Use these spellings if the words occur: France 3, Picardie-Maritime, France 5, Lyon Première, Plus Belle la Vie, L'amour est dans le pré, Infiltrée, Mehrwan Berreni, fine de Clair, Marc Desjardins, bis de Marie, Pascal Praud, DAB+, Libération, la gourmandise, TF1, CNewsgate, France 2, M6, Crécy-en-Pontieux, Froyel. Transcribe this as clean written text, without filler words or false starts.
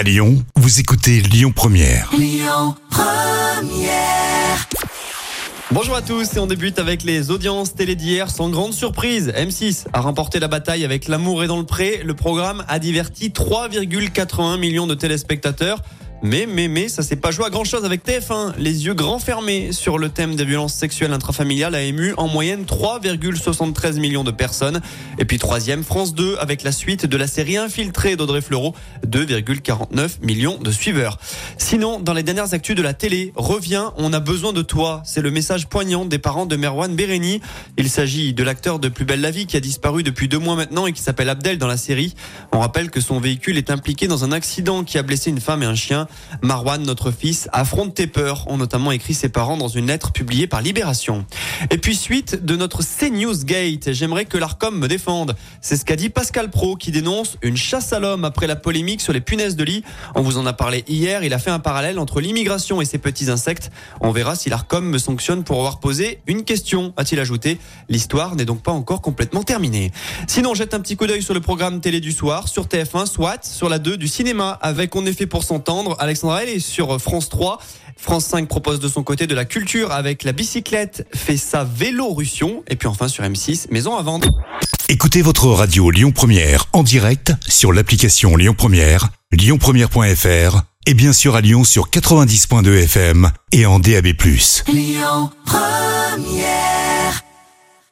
À Lyon, vous écoutez Lyon Première. Lyon Première. Bonjour à tous, et on débute avec les audiences télé d'hier. Sans grande surprise, M6 a remporté la bataille avec L'amour est dans le pré. Le programme a diverti 3,81 millions de téléspectateurs. Mais, ça s'est pas joué à grand chose avec TF1. Les yeux grands fermés sur le thème des violences sexuelles intrafamiliales a ému en moyenne 3,73 millions de personnes. Et puis troisième, France 2 avec la suite de la série Infiltrée d'Audrey Fleurot, 2,49 millions de suiveurs. Sinon, dans les dernières actus de la télé, reviens, on a besoin de toi. C'est le message poignant des parents de Mehrwan Berreni. Il s'agit de l'acteur de Plus Belle la Vie qui a disparu depuis 2 mois maintenant et qui s'appelle Abdel dans la série. On rappelle que son véhicule est impliqué dans un accident qui a blessé une femme et un chien. Mehrwan, notre fils, affronte tes peurs, ont notamment écrit ses parents dans une lettre publiée par Libération. Et puis suite de notre CNewsgate, j'aimerais que l'Arcom me défende. C'est ce qu'a dit Pascal Praud qui dénonce une chasse à l'homme après la polémique sur les punaises de lit. On vous en a parlé hier, il a fait un parallèle entre l'immigration et ces petits insectes. On verra si l'Arcom me sanctionne pour avoir posé une question, a-t-il ajouté. L'histoire n'est donc pas encore complètement terminée. Sinon, jette un petit coup d'œil sur le programme télé du soir, sur TF1, soit sur la 2 du cinéma avec On est fait pour s'entendre. Alexandra, elle est sur France 3. France 5 propose de son côté de la culture avec La bicyclette fait sa vélo-russion. Et puis enfin sur M6, Maison à vendre. Écoutez votre radio Lyon Première en direct sur l'application Lyon Première, lyonpremière.fr et bien sûr à Lyon sur 90.2 FM et en DAB+. Lyon Première.